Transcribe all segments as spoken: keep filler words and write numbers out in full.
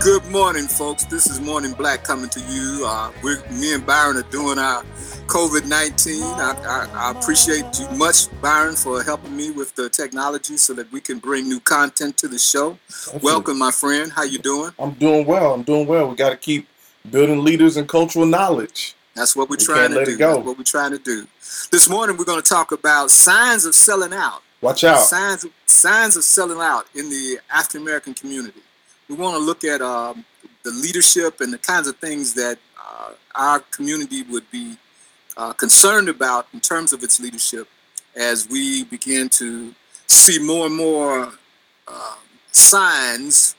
Good morning, folks. This is Morning Black coming to you. Uh, we're, me and Byron are doing our COVID nineteen. I, I, I appreciate you much, Byron, for helping me with the technology so that we can bring new content to the show. Absolutely. Welcome, my friend. How you doing? I'm doing well. I'm doing well. We got to keep building leaders and cultural knowledge. That's what we're we trying to do. That's what we're trying to do. This morning, we're going to talk about signs of selling out. Watch out. Signs, signs of selling out in the African American community. We want to look at um, the leadership and the kinds of things that uh, our community would be uh, concerned about in terms of its leadership as we begin to see more and more uh, signs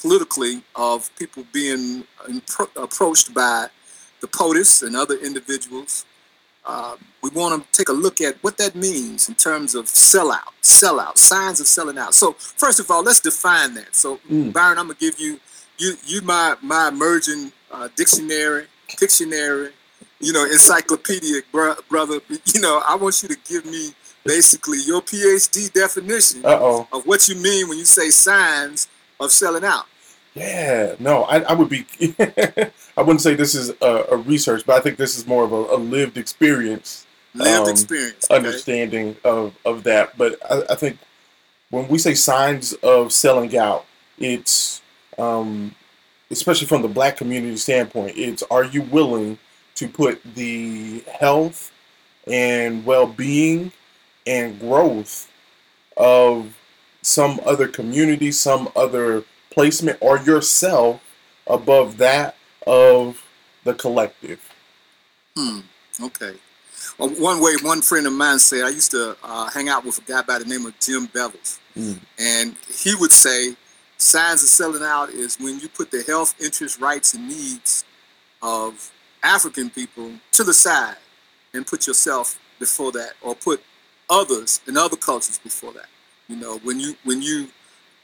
politically of people being impro- approached by the POTUS and other individuals. Uh, we want to take a look at what that means in terms of sellout, sellout, signs of selling out. So first of all, let's define that. So mm. Byron, I'm going to give you, you, you my my emerging uh, dictionary, Pictionary, you know, encyclopedia, bro- brother. You know, I want you to give me basically your PhD definition Uh-oh. of what you mean when you say signs of selling out. Yeah, no, I, I would be, I wouldn't say this is a, a research, but I think this is more of a, a lived experience, lived um, experience, okay. understanding of, of that. But I, I think when we say signs of selling out, it's, um, especially from the Black community standpoint, it's, are you willing to put the health and well-being and growth of some other community, some other placement or yourself above that of the collective? Hmm. Okay. Well, one way, one friend of mine said, I used to uh, hang out with a guy by the name of Jim Bevels, mm. and he would say, signs of selling out is when you put the health, interests, rights, and needs of African people to the side and put yourself before that, or put others and other cultures before that. You know, when you when you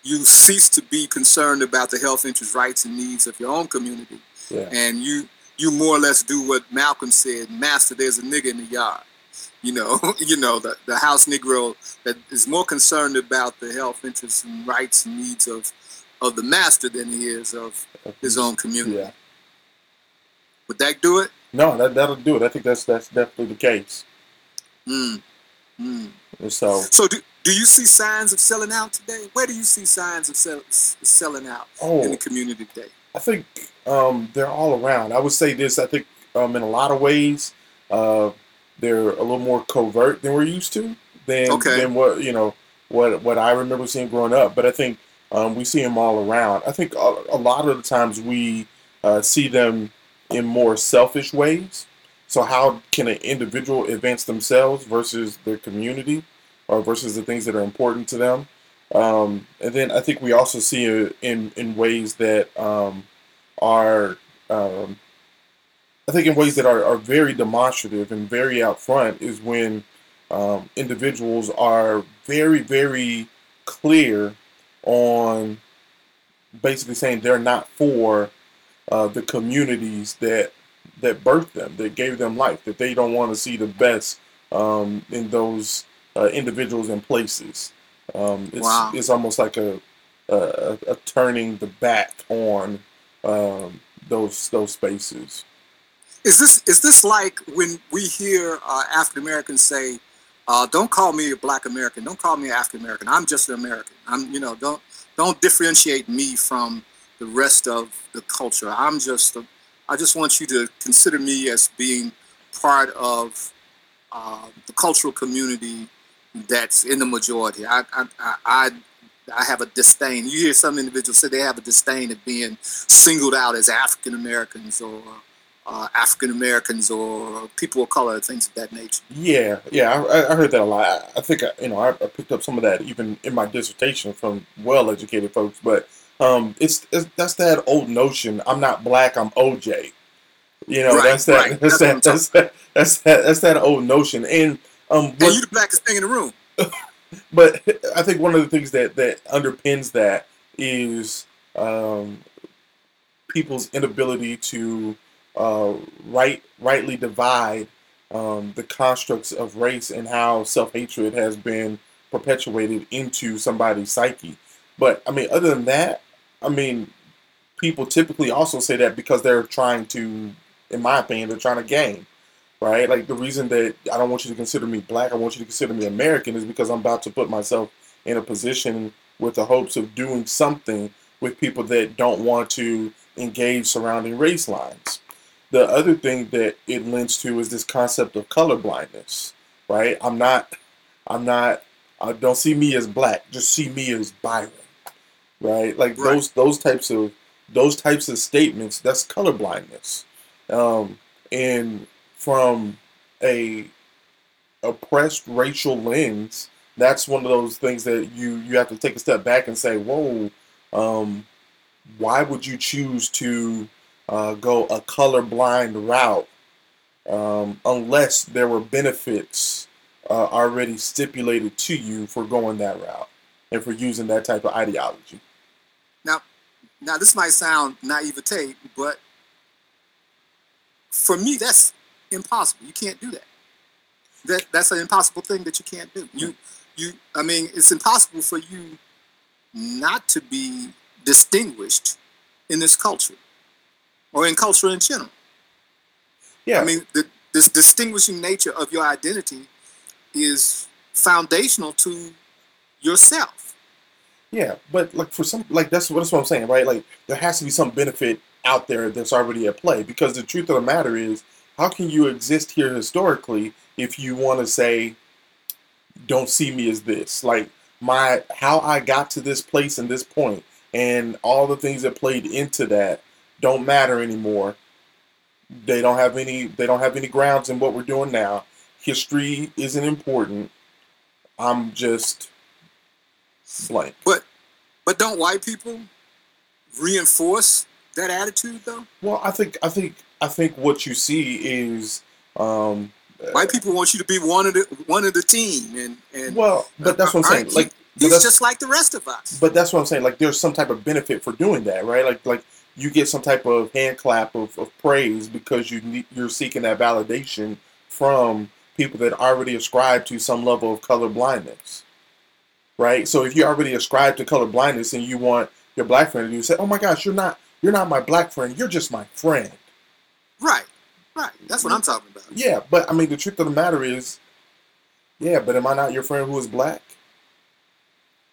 you cease to be concerned about the health, interests, rights, and needs of your own community. Yeah. And you you more or less do what Malcolm said, master, there's a nigga in the yard. You know, you know the, the house Negro that is more concerned about the health, interests, and rights and needs of, of the master than he is of his own community. Yeah. Would that do it? No, that, that'll do it. I think that's that's definitely the case. Mm. Mm. And so... so do, Do you see signs of selling out today? Where do you see signs of sell- selling out oh, in the community today? I think um, they're all around. I would say this, I think um, in a lot of ways, uh, they're a little more covert than we're used to, than, okay. than what you know what what I remember seeing growing up. But I think um, we see them all around. I think a, a lot of the times we uh, see them in more selfish ways. So how can an individual advance themselves versus their community? Or versus the things that are important to them, um, and then I think we also see it in in ways that um, are, um, I think in ways that are, are very demonstrative and very out front is when um, individuals are very very clear on basically saying they're not for uh, the communities that that birthed them, that gave them life, that they don't want to see the best um, in those. Uh, individuals and places. Um, it's, wow. it's almost like a, a, a turning the back on um, those those spaces. Is this is this like when we hear uh, African Americans say, uh, "Don't call me a Black American. Don't call me an African American. I'm just an American. I'm you know don't don't differentiate me from the rest of the culture. I'm just a, I just want you to consider me as being part of uh, the cultural community." That's in the majority. I, I I I have a disdain. You hear some individuals say they have a disdain of being singled out as African Americans or uh, African Americans or people of color, things of that nature. Yeah, yeah, I, I heard that a lot. I think I, you know I, I picked up some of that even in my dissertation from well-educated folks. But um, it's, it's that's that old notion. I'm not Black. I'm O J. You know, right, that's that. Right. That's, that's, that, that's that. That's that. That's that old notion. And Um, but, and you the blackest thing in the room. But I think one of the things that, that underpins that is um, people's inability to uh, right rightly divide um, the constructs of race and how self-hatred has been perpetuated into somebody's psyche. But, I mean, other than that, I mean, people typically also say that because they're trying to, in my opinion, they're trying to gain, right? Like, the reason that I don't want you to consider me black, I want you to consider me American, is because I'm about to put myself in a position with the hopes of doing something with people that don't want to engage surrounding race lines. The other thing that it lends to is this concept of colorblindness, right? I'm not, I'm not, uh, don't see me as black, just see me as Byron, right? Like right. those those types of those types of statements, that's colorblindness. Um, and from a oppressed racial lens, that's one of those things that you, you have to take a step back and say, whoa, um, why would you choose to uh, go a colorblind route um, unless there were benefits uh, already stipulated to you for going that route and for using that type of ideology? Now, now this might sound naivete, but for me, that's impossible. You can't do that. That that's an impossible thing that you can't do. You, you. I mean, it's impossible for you not to be distinguished in this culture, or in culture in general. Yeah. I mean, the, this distinguishing nature of your identity is foundational to yourself. Yeah, but like for some, like that's what that's what I'm saying, right? Like, there has to be some benefit out there that's already at play, because the truth of the matter is, how can you exist here historically if you want to say, don't see me as this? Like, my, how I got to this place and this point and all the things that played into that don't matter anymore. They don't have any, they don't have any grounds in what we're doing now. History isn't important. I'm just blank. But, but don't white people reinforce that attitude though? Well, I think, I think, I think what you see is, um, white people want you to be one of the one of the team, and, and well, but that's what I'm saying. Like, he's just like the rest of us. But that's what I'm saying. Like, there's some type of benefit for doing that, right? Like, like you get some type of hand clap of, of praise because you need, you're seeking that validation from people that already ascribe to some level of color blindness, right? So if you already ascribe to color blindness and you want your black friend to do, say, "Oh my gosh, you're not you're not my black friend. You're just my friend," right? Right. That's what I'm talking about. Yeah, but I mean, the truth of the matter is, yeah, but am I not your friend who is black?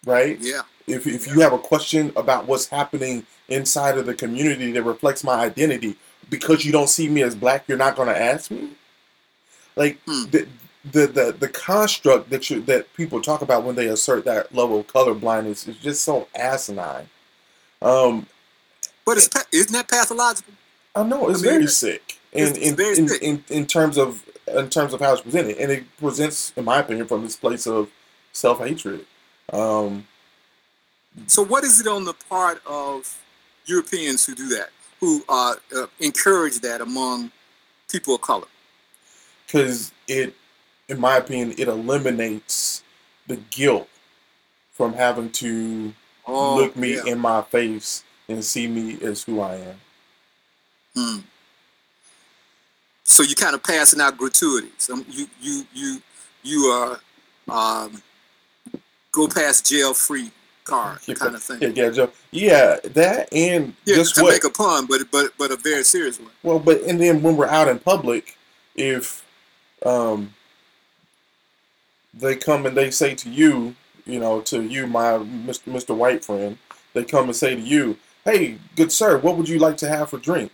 Right? Yeah. If if you have a question about what's happening inside of the community that reflects my identity, because you don't see me as black, you're not going to ask me? Like, hmm. the, the the the construct that you that people talk about when they assert that level of colorblindness is just so asinine. Um, but it's, isn't that pathological? I know, it's I mean, very sick. In in, in in in terms of in terms of how it's presented, and it presents, in my opinion, from this place of self-hatred. Um, so, what is it on the part of Europeans who do that, who uh, uh, encourage that among people of color? Because it, in my opinion, it eliminates the guilt from having to oh, look me yeah. in my face and see me as who I am. Hmm. So you're kind of passing out gratuities. Um, you you you you are um, go past jail free card yeah, kind of thing. Yeah, yeah, Joe. yeah. That and yeah, just to what, make a pun, but but but a very serious one. Well, but and then when we're out in public, if um, they come and they say to you, you know, to you, my Mister Mister White friend, they come and say to you, "Hey, good sir, what would you like to have for drink?"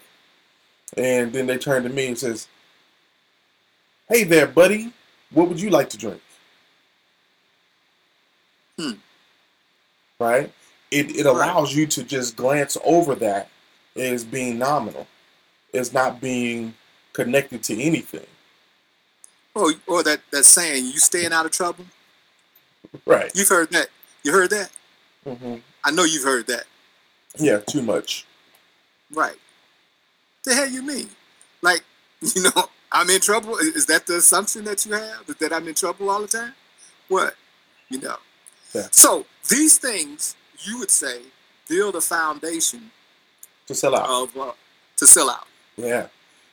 And then they turn to me and says, "Hey there, buddy, what would you like to drink?" Hmm. Right? It it allows right. you to just glance over that as being nominal, as not being connected to anything. Or oh, or that, that saying, "You staying out of trouble." Right. You've heard that. You heard that? Mm-hmm. I know you've heard that. Yeah, too much. Right. The hell you mean? Like, you know, I'm in trouble? Is that the assumption that you have? That I'm in trouble all the time? What? You know. Yeah. So these things, you would say, build a foundation to sell out. Of, uh, to sell out. Yeah.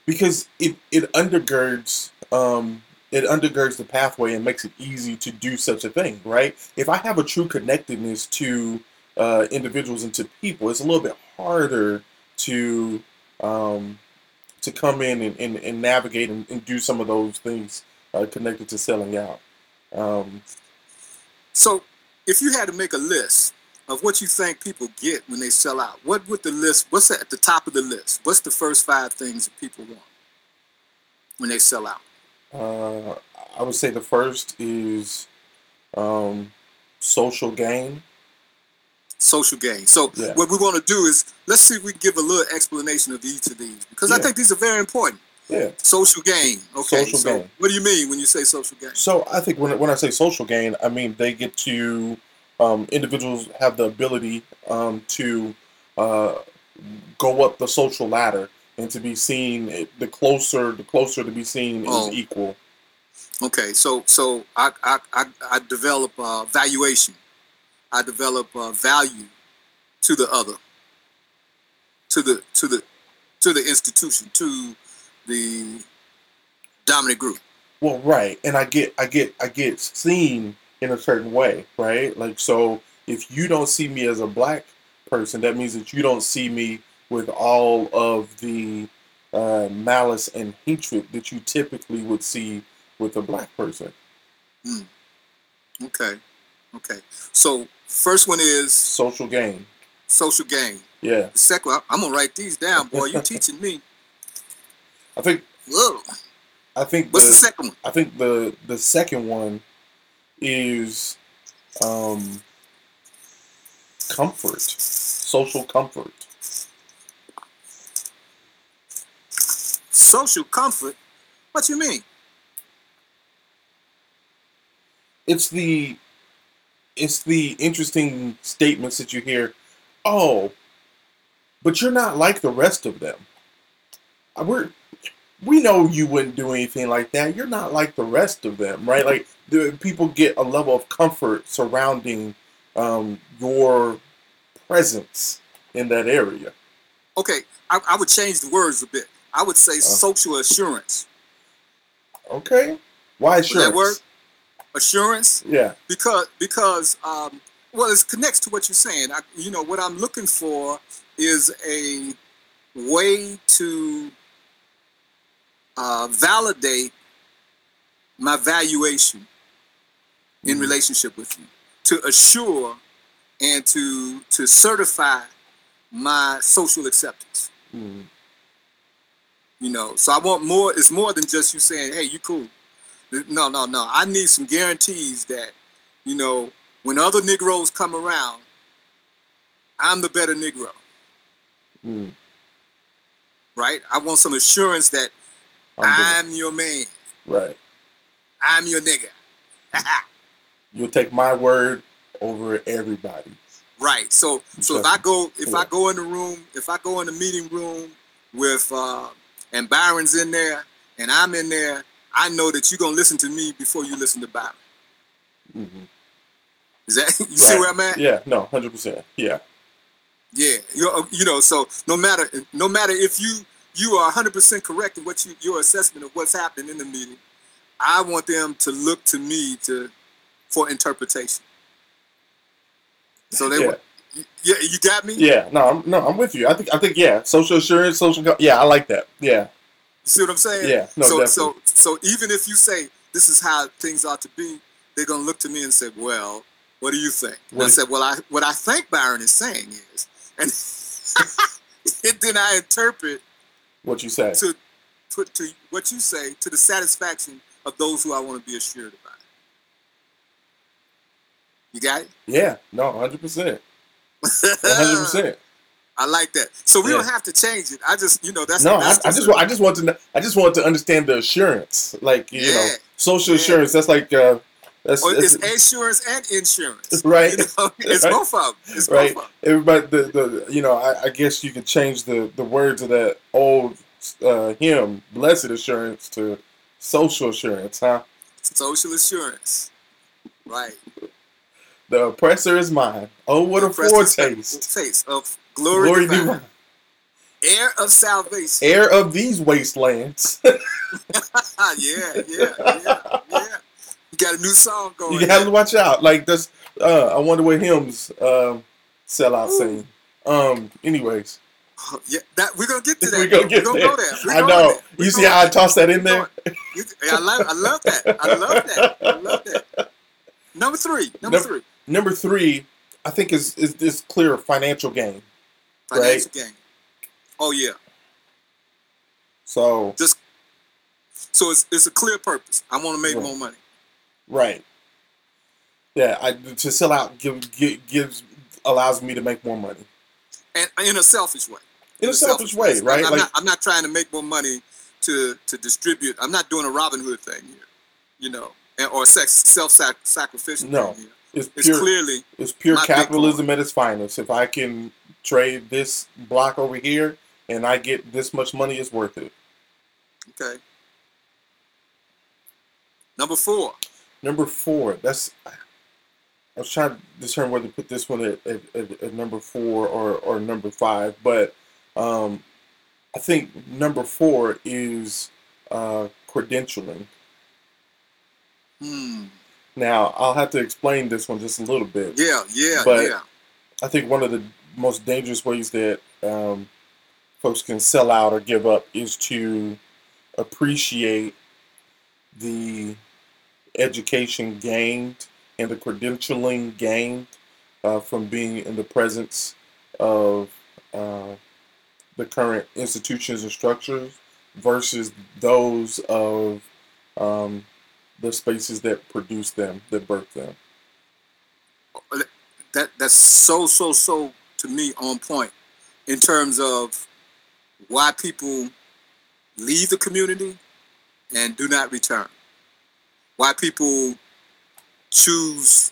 Because it, it undergirds um, it undergirds the pathway and makes it easy to do such a thing, right? If I have a true connectedness to uh, individuals and to people, it's a little bit harder to um, to come in and, and, and navigate and, and do some of those things uh, connected to selling out. Um, so if you had to make a list of what you think people get when they sell out, what would the list, what's at the top of the list? What's the first five things that people want when they sell out? Uh, I would say the first is um, social gain. Social gain. So yeah. What we want to do is, let's see if we can give a little explanation of each of these, because yeah. I think these are very important. Yeah. Social gain. Okay. Social so gain. What do you mean when you say social gain? So I think when, when I say social gain, I mean they get to, um, individuals have the ability um, to uh, go up the social ladder and to be seen, the closer, the closer to be seen oh. is equal. Okay. So so I, I, I, I develop uh, valuation. I develop uh, value to the other, to the to the to the institution, to the dominant group. Well, right, and I get I get I get seen in a certain way, right? Like, so if you don't see me as a black person, that means that you don't see me with all of the uh, malice and hatred that you typically would see with a black person. Mm. Okay. Okay, so first one is social gain. Social gain. Yeah. The second, I'm gonna write these down, boy. You're teaching me. I think. Whoa. I think. What's the, the second one? I think the the second one is um, comfort, social comfort. Social comfort. What you mean? It's the. It's the interesting statements that you hear. Oh, but you're not like the rest of them. We're, we know you wouldn't do anything like that. You're not like the rest of them, right? Like, the, people get a level of comfort surrounding um, your presence in that area. Okay, I, I would change the words a bit. I would say uh, social assurance. Okay, why assurance? Would that work? Assurance, yeah, because because um, well, it connects to what you're saying. I, you know, what I'm looking for is a way to uh, validate my valuation mm-hmm. in relationship with you, to assure and to to certify my social acceptance. Mm-hmm. You know, so I want more. It's more than just you saying, "Hey, you cool." No, no, no. I need some guarantees that, you know, when other Negroes come around, I'm the better Negro. Mm. Right? I want some assurance that I'm, I'm your man. Right. I'm your nigga. You'll take my word over everybody's. Right. So, so if I go, if yeah. I go in the room, if I go in the meeting room with, uh, and Byron's in there and I'm in there, I know that you're going to listen to me before you listen to Byron. Mm-hmm. Is that, you right. see where I'm at? Yeah, no, one hundred percent. Yeah. Yeah, you you know, so no matter no matter if you, you are one hundred percent correct in what you, your assessment of what's happening in the meeting, I want them to look to me to for interpretation. So they yeah. want, yeah, you got me? Yeah, no, I'm, no, I'm with you. I think I think yeah, social assurance, social yeah, I like that. Yeah. You see what I'm saying? Yeah. No, so, so so even if you say this is how things ought to be, they're gonna look to me and say, "Well, what do you think?" And I said, "Well, I what I think Byron is saying is," and, and then I interpret what you say to put to what you say to the satisfaction of those who I want to be assured about. You got it? Yeah. No, one hundred percent. one hundred percent. I like that. So we yeah. don't have to change it. I just, you know, that's no. That's I, I just, I just want to, I just want to understand the assurance, like you yeah. know, social yeah. assurance. That's like, uh, that's, or that's, it's assurance and insurance, right? You know, it's right. both of them. It's right. both of them. Everybody, the, the, you know, I, I guess you could change the, the words of that old uh, hymn, "Blessed Assurance," to social assurance, huh? Social assurance, right? The oppressor is mine. Oh, what the a foretaste! Taste of glory, glory divine. divine, heir of salvation, heir of these wastelands. yeah, yeah, yeah, yeah. You got a new song going. You gotta yeah. watch out. Like this. Uh, I wonder what hymns uh, sell out saying. Um. Anyways. Oh, yeah, that we're gonna get to that. We're gonna get we're gonna there. Go there. I know. There. You see how I tossed that in there? You, I love. I love that. I love that. I love that. Number three. Number, number three. Number three. I think is is this clear financial gain. Financial right? gain. Oh yeah. So. Just. So it's it's a clear purpose. I want to make right. more money. Right. Yeah. I to sell out give, give, gives allows me to make more money. And in a selfish way. In, in a selfish, selfish way, way, right? I'm, like, not, I'm not trying to make more money to to distribute. I'm not doing a Robin Hood thing here, you know, and, or self-sacrificial no, thing here. It's, it's pure, clearly it's pure capitalism at its finest. If I can trade this block over here and I get this much money, it's worth it. Okay. Number four. Number four. That's... I was trying to determine whether to put this one at, at, at, at number four or, or number five, but um, I think number four is uh, credentialing. Hmm. Now, I'll have to explain this one just a little bit. Yeah, yeah, but yeah. I think one of the most dangerous ways that um, folks can sell out or give up is to appreciate the education gained and the credentialing gained uh, from being in the presence of uh, the current institutions and structures versus those of um, the spaces that produce them, that birth them. That that's so so so to me on point in terms of why people leave the community and do not return. Why people choose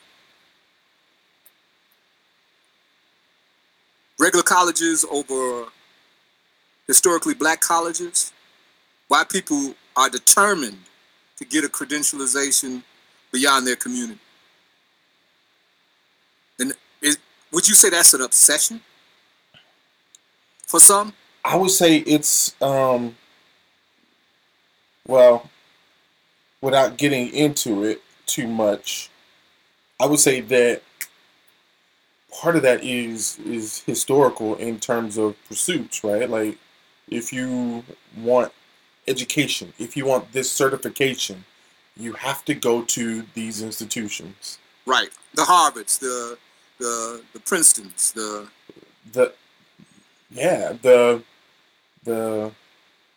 regular colleges over historically black colleges, why people are determined to get a credentialization beyond their community. And is, would you say that's an obsession for some? I would say it's, um, well, without getting into it too much, I would say that part of that is is historical in terms of pursuits, right? Like, if you want education, if you want this certification, you have to go to these institutions, right? The Harvards, the the the Princetons, the the yeah, the the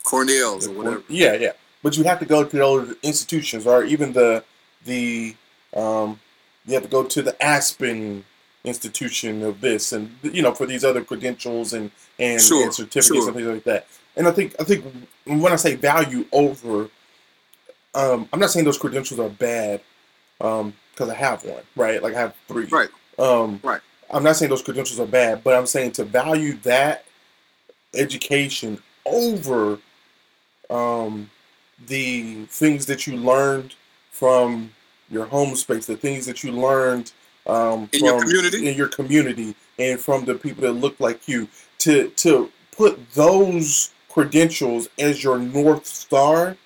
Cornells, the, or whatever. Yeah, yeah. But you have to go to those institutions, or even the The um, you have to go to the Aspen institution of this, and you know, for these other credentials and and, sure, and certificates sure. and things like that. And I think I think when I say value over, um, I'm not saying those credentials are bad, because um, I have one, right? Like I have three, right? Um, right. I'm not saying those credentials are bad, but I'm saying to value that education over um, the things that you learned from your home space, the things that you learned um, in from, your community, in your community, and from the people that look like you, to to put those credentials as your North Star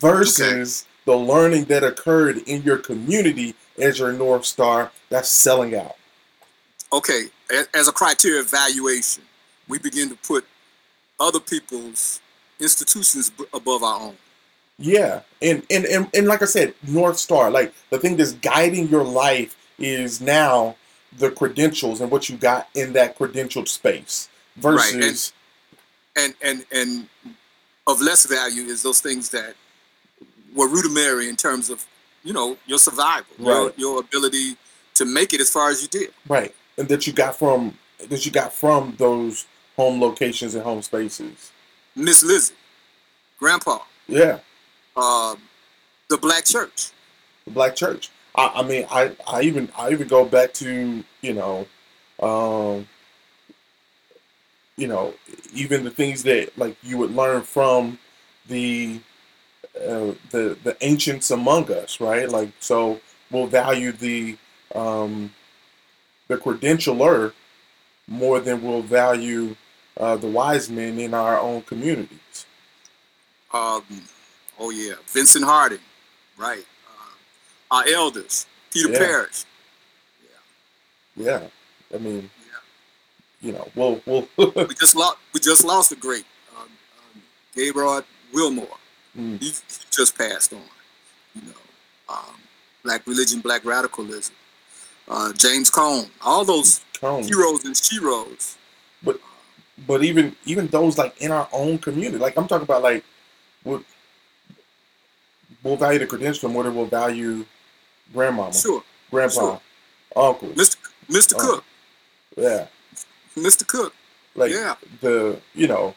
versus okay. the learning that occurred in your community as your North Star, that's selling out. Okay, as a criteria of valuation, we begin to put other people's institutions above our own. Yeah, and, and and and like I said, North Star, like the thing that's guiding your life is now the credentials and what you got in that credentialed space versus right. and, and and and of less value is those things that were rudimentary in terms of, you know, your survival, right. your your ability to make it as far as you did. Right. And that you got from that you got from those home locations and home spaces. Miss Lizzie, Grandpa. Yeah. Um, the black church. The black church. I, I mean, I, I even I even go back to, you know, um, you know, even the things that like you would learn from the uh, the the ancients among us, right? Like, so we'll value the um, the credentialer more than we'll value uh, the wise men in our own communities. Um. Oh yeah, Vincent Harding, right? Uh, our elders, Peter yeah. Parrish. Yeah. Yeah, I mean, you know, we'll we'll we just lost we just lost a great um, um, Gabriel Wilmore. Mm. He, he just passed on. You know, um, Black religion, Black radicalism. Uh, James Cone, all those Cone. heroes and sheroes. But but even even those like in our own community, like I'm talking about, like we'll, we'll value the credential more than we'll value grandmama, sure, grandpa, sure. uncle, Mister Mister Um, Cook, yeah, Mister Cook, like yeah. the you know.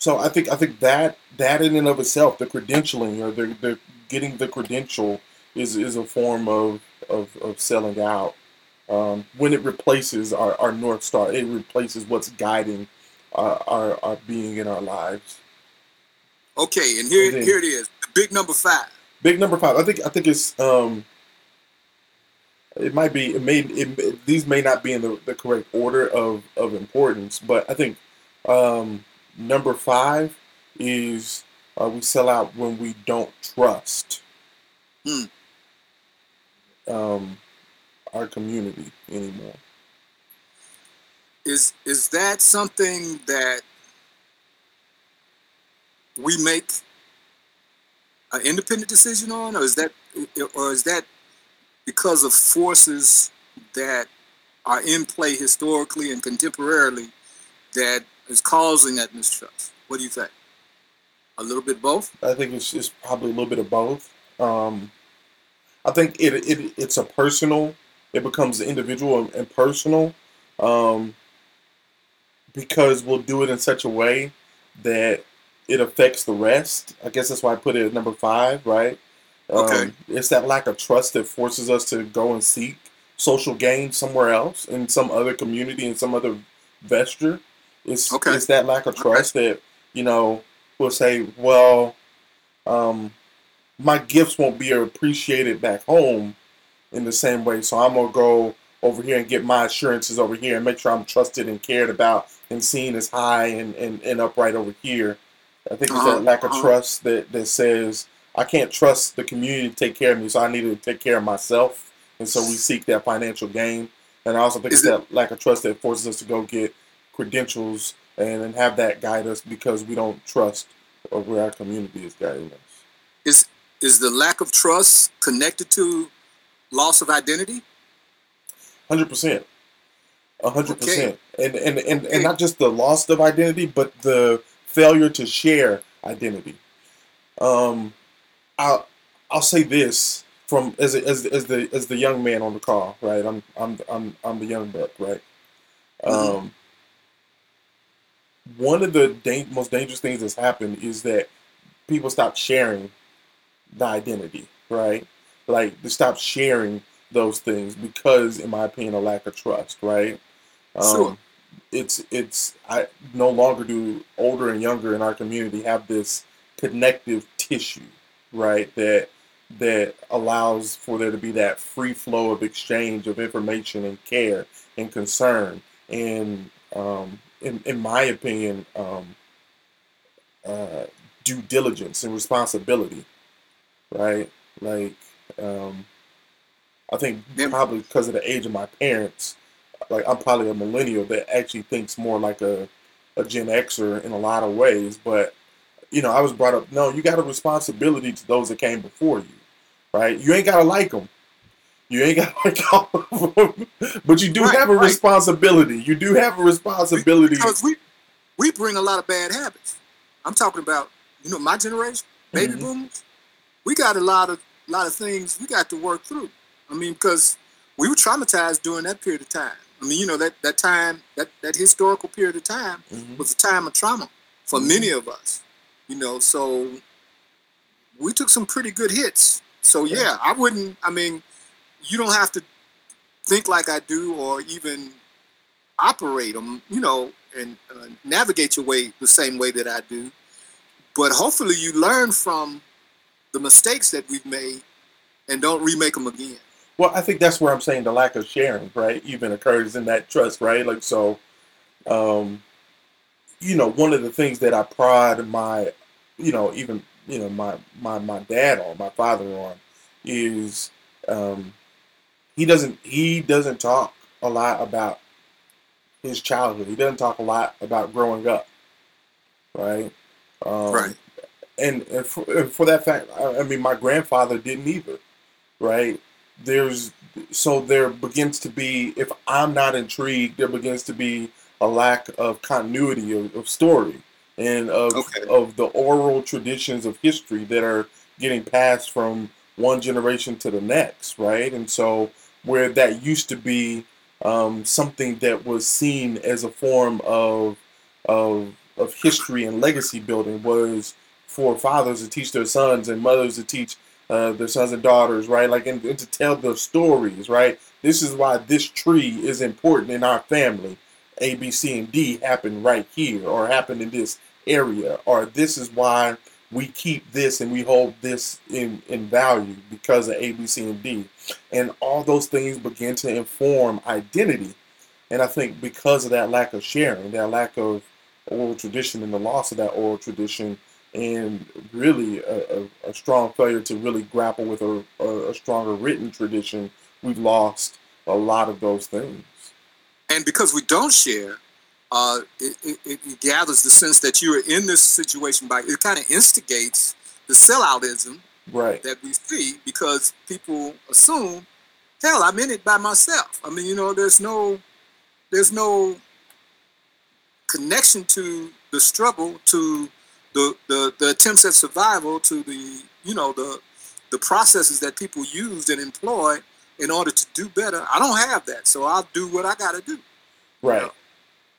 So I think I think that that in and of itself, the credentialing or the the getting the credential is is a form of of, of selling out um, when it replaces our, our North Star. It replaces what's guiding our our, our being in our lives. Okay, and here and then, here it is, the big number five. Big number five. I think I think it's um. It might be. It may. It, these may not be in the, the correct order of of importance, but I think. Um, Number five is uh, we sell out when we don't trust mm. um, our community anymore. Is is that something that we make an independent decision on, or is that, or is that because of forces that are in play historically and contemporarily that is causing that mistrust? What do you think? A little bit both? I think it's, it's probably a little bit of both. Um, I think it, it it's a personal, it becomes individual and personal um, because we'll do it in such a way that it affects the rest. I guess that's why I put it at number five, right? Okay. Um, it's that lack of trust that forces us to go and seek social gain somewhere else, in some other community, in some other vesture. It's, okay. it's that lack of trust okay. that, you know, will say, well, um, my gifts won't be appreciated back home in the same way, so I'm going to go over here and get my assurances over here and make sure I'm trusted and cared about and seen as high and, and, and upright over here. I think it's uh-huh. that lack of uh-huh. trust that, that says, I can't trust the community to take care of me, so I need to take care of myself. And so we seek that financial gain. And I also think Is it's it- that lack of trust that forces us to go get credentials and, and have that guide us because we don't trust or where our community is guiding us. Is is the lack of trust connected to loss of identity? one hundred percent. one hundred percent. Okay. And, and, and, okay. and not just the loss of identity, but the failure to share identity. Um, I'll, I'll say this from as a, as as the as the young man on the call, right? I'm I'm I'm I'm the young buck, right? Um mm-hmm. One of the da- most dangerous things that's happened is that people stop sharing the identity, right? Like they stop sharing those things because, in my opinion, a lack of trust, right? Um, sure. It's it's I no longer do older and younger in our community have this connective tissue, right? That that allows for there to be that free flow of exchange of information and care and concern and. Um, In, in my opinion, um, uh, due diligence and responsibility, right? Like, um, I think probably because of the age of my parents, like I'm probably a millennial that actually thinks more like a, a Gen Xer in a lot of ways. But, you know, I was brought up, no, you got a responsibility to those that came before you, right? You ain't got to like them. You ain't got to like all of them, but you do right, have a right. responsibility. You do have a responsibility. Because we, we bring a lot of bad habits. I'm talking about, you know, my generation, baby mm-hmm. boomers. We got a lot of lot of things we got to work through. I mean, because we were traumatized during that period of time. I mean, you know, that, that time, that, that historical period of time mm-hmm. was a time of trauma for mm-hmm. many of us. You know, so we took some pretty good hits. So, yeah, yeah I wouldn't, I mean... You don't have to think like I do or even operate them, you know, and uh, navigate your way the same way that I do. But hopefully you learn from the mistakes that we've made and don't remake them again. Well, I think that's where I'm saying the lack of sharing, right, even occurs in that trust, right? Like, so, um, you know, one of the things that I pride my, you know, even, you know, my, my, my dad on, my father on is... Um, He doesn't. He doesn't talk a lot about his childhood. He doesn't talk a lot about growing up, right? Um, right. And, and, for, and for that fact, I, I mean, my grandfather didn't either, right? There's so there begins to be, if I'm not intrigued, there begins to be a lack of continuity of, of story and of okay. of the oral traditions of history that are getting passed from one generation to the next, right? And so where that used to be um, something that was seen as a form of of of history and legacy building was for fathers to teach their sons and mothers to teach uh, their sons and daughters, right? Like, and, and to tell their stories, right? This is why this tree is important in our family. A, B, C, and D happened right here, or happened in this area, or this is why we keep this and we hold this in, in value because of A, B, C, and D. And all those things begin to inform identity. And I think because of that lack of sharing, that lack of oral tradition and the loss of that oral tradition, and really a, a, a strong failure to really grapple with a, a, a stronger written tradition, we've lost a lot of those things. And because we don't share, uh, it, it, it gathers the sense that you are in this situation. By it kind of instigates the selloutism right. that we see, because people assume, hell, I'm in it by myself. I mean, you know, there's no, there's no connection to the struggle, to the the, the attempts at survival, to the you know the the processes that people used and employed in order to do better. I don't have that, so I'll do what I gotta do. Right. You know?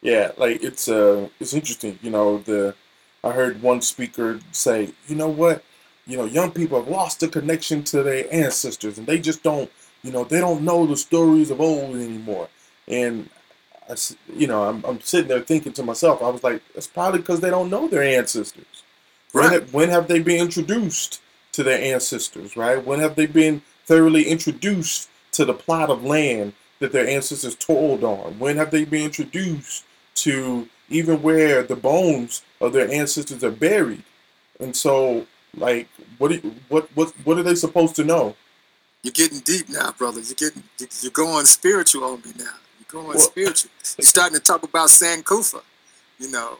Yeah, like it's uh, it's interesting. You know, the I heard one speaker say, you know what, you know, young people have lost the connection to their ancestors, and they just don't, you know, they don't know the stories of old anymore. And I, you know, I'm I'm sitting there thinking to myself, I was like, that's probably because they don't know their ancestors. Right. When, when have they been introduced to their ancestors? Right. When have they been thoroughly introduced to the plot of land that their ancestors toiled on? When have they been introduced to even where the bones of their ancestors are buried? And so, like, what, you, what, what, what are they supposed to know? You're getting deep now, brother. You're getting, you're going spiritual on me now. You're going well, spiritual. You're starting to talk about Sankofa, you know,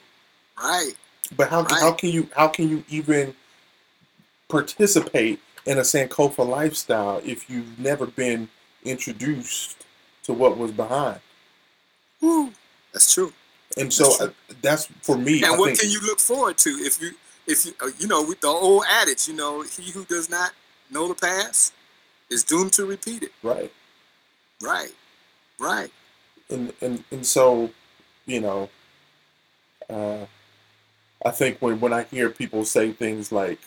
right? But how right. how can you how can you even participate in a Sankofa lifestyle if you've never been introduced to what was behind? Woo, that's true. And so that's, true. I, that's for me. And I what think, can you look forward to if you, if you, you know, with the old adage, you know, he who does not know the past is doomed to repeat it. Right. Right. Right. And and and so, you know, uh, I think when when I hear people say things like,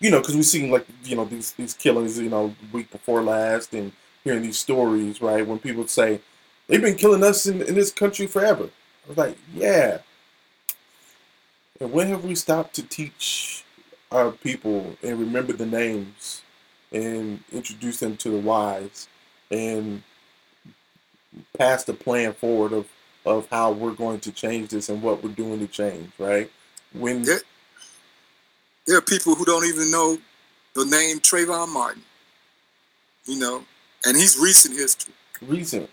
you know, because we've seen, like, you know, these, these killings, you know, week before last, and hearing these stories, right, when people say, they've been killing us in, in this country forever. I was like, yeah. And when have we stopped to teach our people and remember the names and introduce them to the wise and pass the plan forward of, of how we're going to change this and what we're doing to change, right? When... Yeah. There are people who don't even know the name Trayvon Martin, you know, and he's recent history. Recent.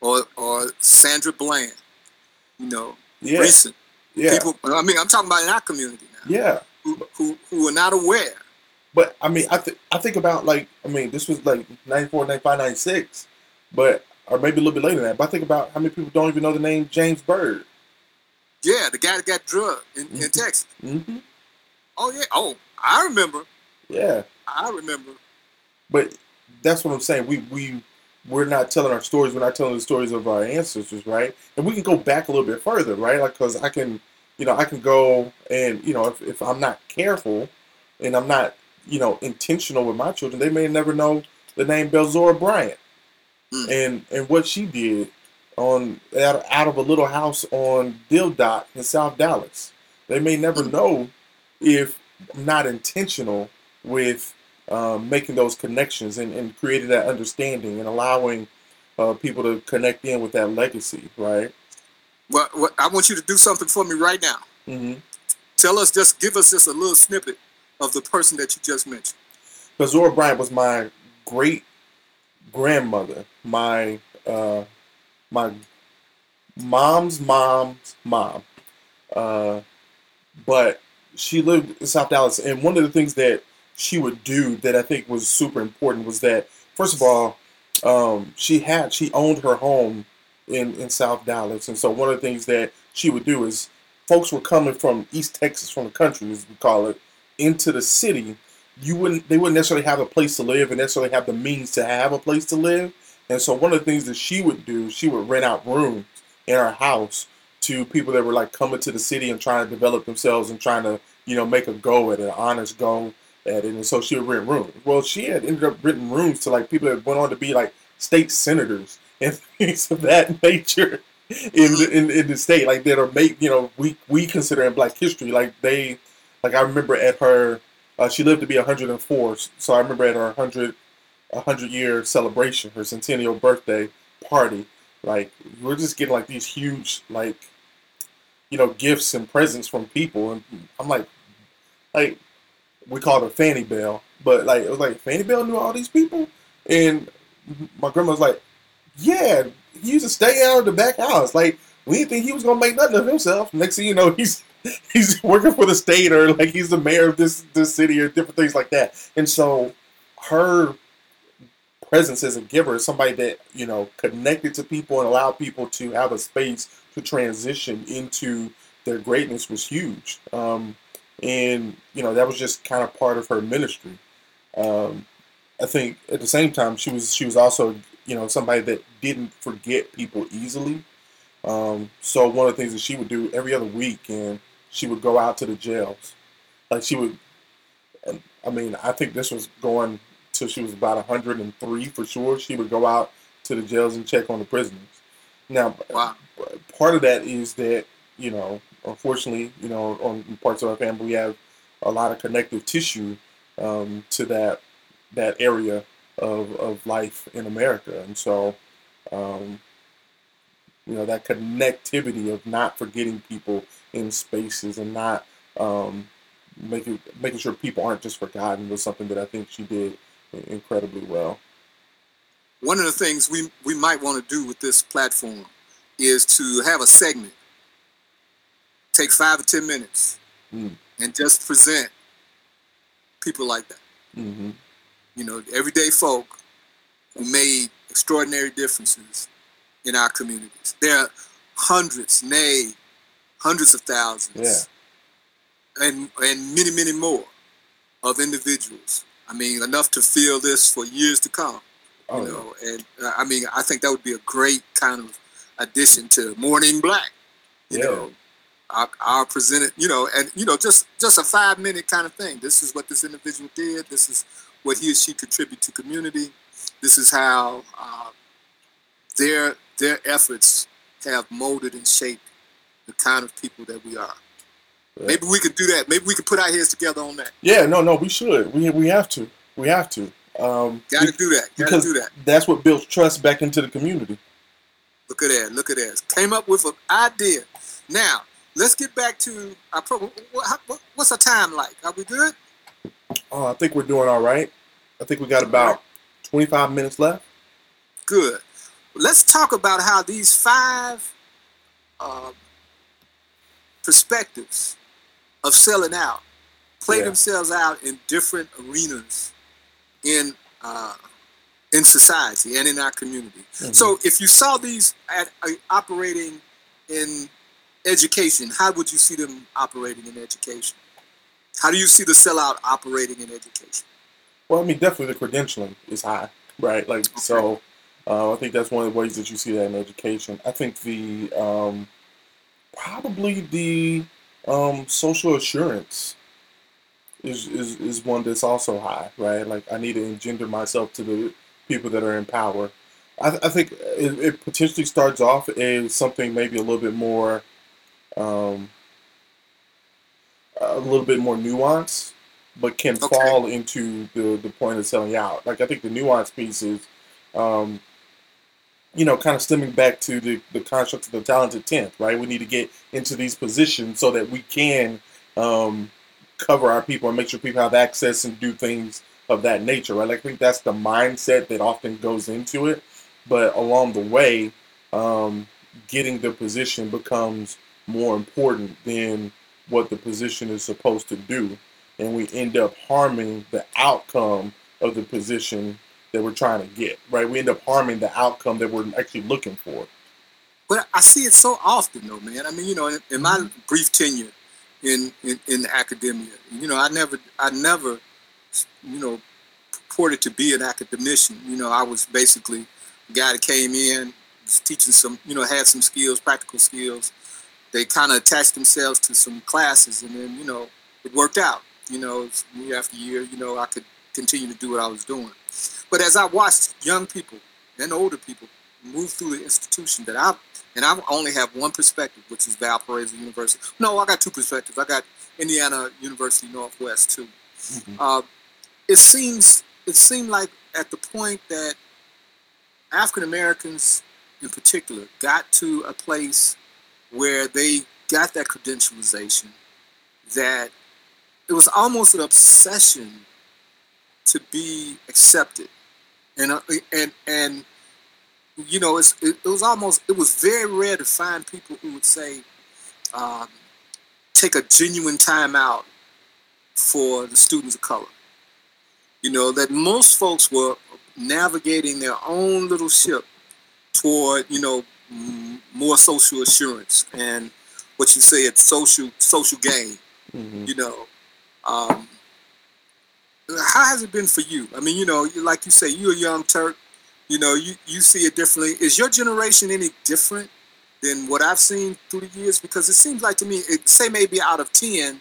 Or or Sandra Bland, you know, yeah. recent. Yeah. People, I mean, I'm talking about in our community now. Yeah. Who who, who are not aware. But, I mean, I, th- I think about, like, I mean, this was like ninety-four, ninety-five, ninety-six, but, or maybe a little bit later than that, but I think about how many people don't even know the name James Byrd. Yeah, the guy that got drugged in, mm-hmm. in Texas. Mm-hmm. Oh, yeah. Oh, I remember. Yeah. I remember. But that's what I'm saying. We, we, we're not telling our stories. We're not telling the stories of our ancestors, right? And we can go back a little bit further, right? Like, because I can, you know, I can go and, you know, if, if I'm not careful and I'm not, you know, intentional with my children, they may never know the name Belzora Bryant mm. and and what she did on out, out of a little house on Dildot in South Dallas. They may never mm. know if I'm not intentional with um, making those connections and, and creating that understanding and allowing uh, people to connect in with that legacy, right? Well, well, I want you to do something for me right now. Mm-hmm. Tell us, just give us just a little snippet of the person that you just mentioned. Belzora Bryant was my great grandmother, my uh, my mom's mom's mom. Uh, but she lived in South Dallas, and one of the things that she would do that I think was super important was that, first of all, um, she had she owned her home in, in South Dallas, and so one of the things that she would do is folks were coming from East Texas, from the country, as we call it, into the city. You wouldn't they wouldn't necessarily have a place to live and necessarily have the means to have a place to live. And so one of the things that she would do, she would rent out rooms in her house to people that were like coming to the city and trying to develop themselves and trying to, you know, make a go at it, an honest go at it. And so she would rent rooms. Well, she had ended up renting rooms to like people that went on to be like state senators and things of that nature in the, in, in the state. Like that are made, you know, we, we consider in Black history, like they, like I remember at her, uh, she lived to be one hundred and four. So I remember at her one hundred, one hundred year celebration, her centennial birthday party, like we're just getting like these huge, like, you know, gifts and presents from people. And I'm like, like we called her Fanny Bell, but like, it was like Fanny Bell knew all these people. And my grandma was like, yeah, he used to stay out of the back house. Like we didn't think he was going to make nothing of himself. Next thing you know, he's, he's working for the state, or like he's the mayor of this, this city, or different things like that. And so her presence as a giver is somebody that, you know, connected to people and allowed people to have a space to transition into their greatness was huge. Um, and, you know, that was just kind of part of her ministry. Um, I think at the same time, she was she was also, you know, somebody that didn't forget people easily. Um, so one of the things that she would do every other week, and she would go out to the jails. Like she would, I mean, I think this was going till she was about one hundred and three for sure. She would go out to the jails and check on the prisoners. Now, wow. Part of that is that, you know, unfortunately, you know, on parts of our family, we have a lot of connective tissue um, to that that area of, of life in America. And so, um, you know, that connectivity of not forgetting people in spaces and not um, making making sure people aren't just forgotten was something that I think she did incredibly well. One of the things we, we might want to do with this platform is to have a segment, take five or ten minutes, mm. and just present people like that. Mm-hmm. You know, everyday folk who made extraordinary differences in our communities. There are hundreds, nay, hundreds of thousands, yeah. and and many, many more of individuals. I mean, enough to fill this for years to come. You know, and uh, I mean, I think that would be a great kind of addition to Morning Black. You yeah. know, I'll, I'll present it. You know, and you know, just just a five minute kind of thing. This is what this individual did. This is what he or she contributed to community. This is how uh, their their efforts have molded and shaped the kind of people that we are. Yeah. Maybe we could do that. Maybe we could put our heads together on that. Yeah. No. No. We should. We we have to. We have to. Um, Gotta do that. Gotta do that. That's what builds trust back into the community. Look at that. Look at that. Came up with an idea. Now let's get back to our program. What's our time like? Are we good? Oh, I think we're doing all right. I think we got about twenty-five minutes left. Good. Let's talk about how these five uh, perspectives of selling out play yeah. themselves out in different arenas in uh, in society and in our community. Mm-hmm. So if you saw these at, uh, operating in education, how would you see them operating in education? How do you see the sellout operating in education? Well, I mean, definitely the credentialing is high, right? Like, okay. so uh, I think that's one of the ways that you see that in education. I think the, um, probably the um, social assurance Is, is is one that's also high, right? Like I need to engender myself to the people that are in power. I, th- I think it, it potentially starts off as something maybe a little bit more, um, a little bit more nuanced, but can okay. fall into the, the point of selling out. Like I think the nuance piece is, um, you know, kind of stemming back to the, the construct of the talented tenth, right? We need to get into these positions so that we can, um, cover our people and make sure people have access and do things of that nature, right? Like I think that's the mindset that often goes into it, but along the way, um, getting the position becomes more important than what the position is supposed to do, and we end up harming the outcome of the position that we're trying to get, right? We end up harming the outcome that we're actually looking for. But I see it so often, though, man. I mean, you know, in, in my brief tenure in, in in academia, you know, I never, I never, you know, purported to be an academician. You know, I was basically a guy that came in, was teaching some, you know, had some skills, practical skills. They kind of attached themselves to some classes, and then, you know, it worked out. You know, year after year, you know, I could continue to do what I was doing. But as I watched young people and older people move through the institution that I, and I only have one perspective, which is Valparaiso University. No, I got two perspectives. I got Indiana University Northwest too. Mm-hmm. Uh, it seems, it seemed like at the point that African Americans in particular got to a place where they got that credentialization, that it was almost an obsession to be accepted, and and and you know, it's, it, it was almost, it was very rare to find people who would say, um, take a genuine time out for the students of color. You know, that most folks were navigating their own little ship toward, you know, more social assurance and what you say, it's social social gain. Mm-hmm. You know, um, how has it been for you? I mean, you know, like you say, you're a young Turk. You know, you, you see it differently. Is your generation any different than what I've seen through the years? Because it seems like to me, it, say maybe out of ten,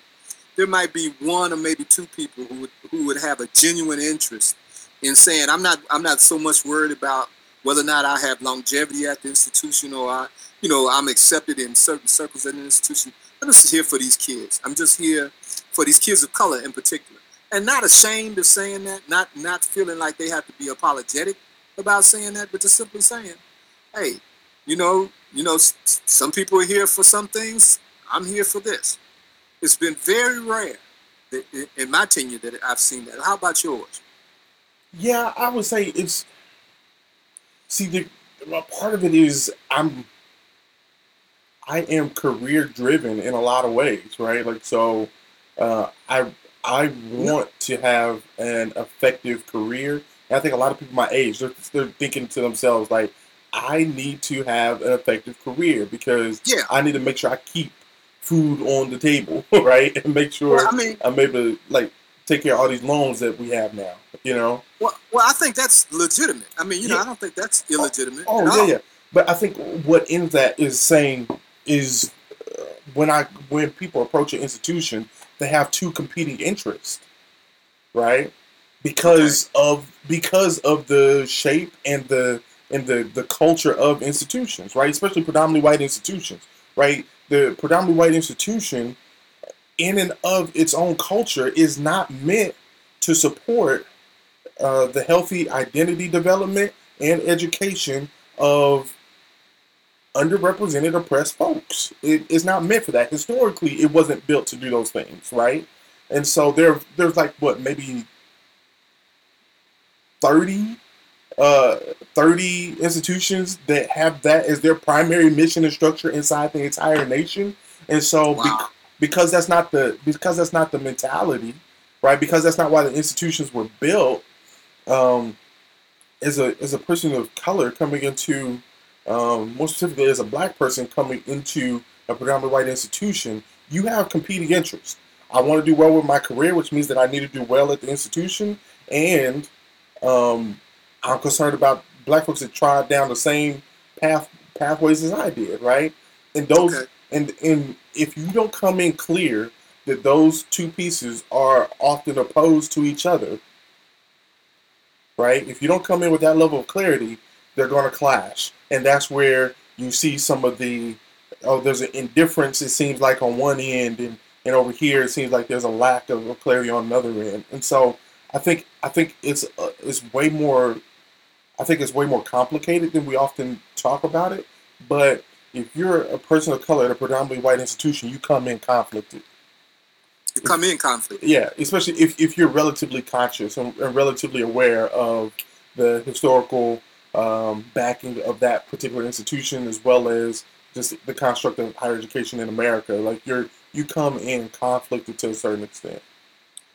there might be one or maybe two people who would, who would have a genuine interest in saying, I'm not I'm not so much worried about whether or not I have longevity at the institution, or I, you know, I'm accepted in certain circles at the institution. I'm just here for these kids. I'm just here for these kids of color in particular. And not ashamed of saying that, not not feeling like they have to be apologetic about saying that, but just simply saying, hey, you know, you know, some people are here for some things. I'm here for this. It's been very rare that in my tenure that I've seen that. How about yours? Yeah, I would say it's, see, the part of it is I'm, I am career driven in a lot of ways, right? Like, so uh, I I want to have an effective career. And I think a lot of people my age, they're, they're thinking to themselves, like, I need to have an effective career because yeah. I need to make sure I keep food on the table, right? And make sure well, I mean, I'm able to, like, take care of all these loans that we have now, you know? Well, well, I think that's legitimate. I mean, you yeah. know, I don't think that's illegitimate. Oh, oh yeah, yeah. But I think what ends that is saying is uh, when I when people approach an institution, they have two competing interests, right? Because okay. of because of the shape and the and the, the culture of institutions, right? Especially predominantly white institutions, right? The predominantly white institution, in and of its own culture, is not meant to support uh, the healthy identity development and education of underrepresented, oppressed folks. It, it's not meant for that. Historically, it wasn't built to do those things, right? And so there, there's like what, maybe thirty institutions that have that as their primary mission and structure inside the entire nation. And so wow. be, because that's not the because that's not the mentality, right? Because that's not why the institutions were built. Um, as a as a person of color coming into Um, more specifically, as a black person coming into a predominantly white institution, you have competing interests. I want to do well with my career, which means that I need to do well at the institution, and um, I'm concerned about black folks that tried down the same path pathways as I did, right? And those, okay. and and if you don't come in clear that those two pieces are often opposed to each other, right? If you don't come in with that level of clarity, they're going to clash. And that's where you see some of the, oh, there's an indifference, it seems like, on one end, and, and over here it seems like there's a lack of clarity on another end. And so I think I think it's uh, it's way more, I think it's way more complicated than we often talk about it. But if you're a person of color at a predominantly white institution, you come in conflicted. You come in conflicted. Yeah, especially if, if you're relatively conscious and, and relatively aware of the historical um, backing of that particular institution, as well as just the construct of higher education in America. Like you're, you come in conflicted to a certain extent.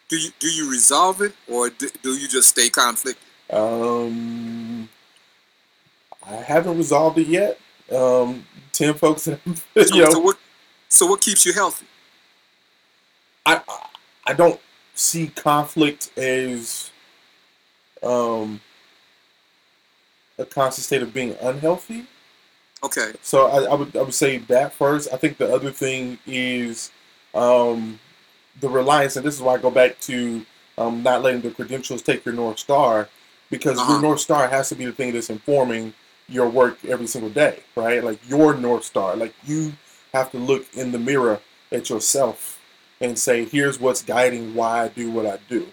Do you do you resolve it, or do, do you just stay conflicted? Um, I haven't resolved it yet. Um, ten folks that I'm, so, you know, so what? So what keeps you healthy? I I don't see conflict as um, a constant state of being unhealthy. Okay. So I, I would I would say that first. I think the other thing is um, the reliance, and this is why I go back to um, not letting the credentials take your North Star, because uh-huh. your North Star has to be the thing that's informing your work every single day, right? Like your North Star. Like you have to look in the mirror at yourself and say, here's what's guiding why I do what I do.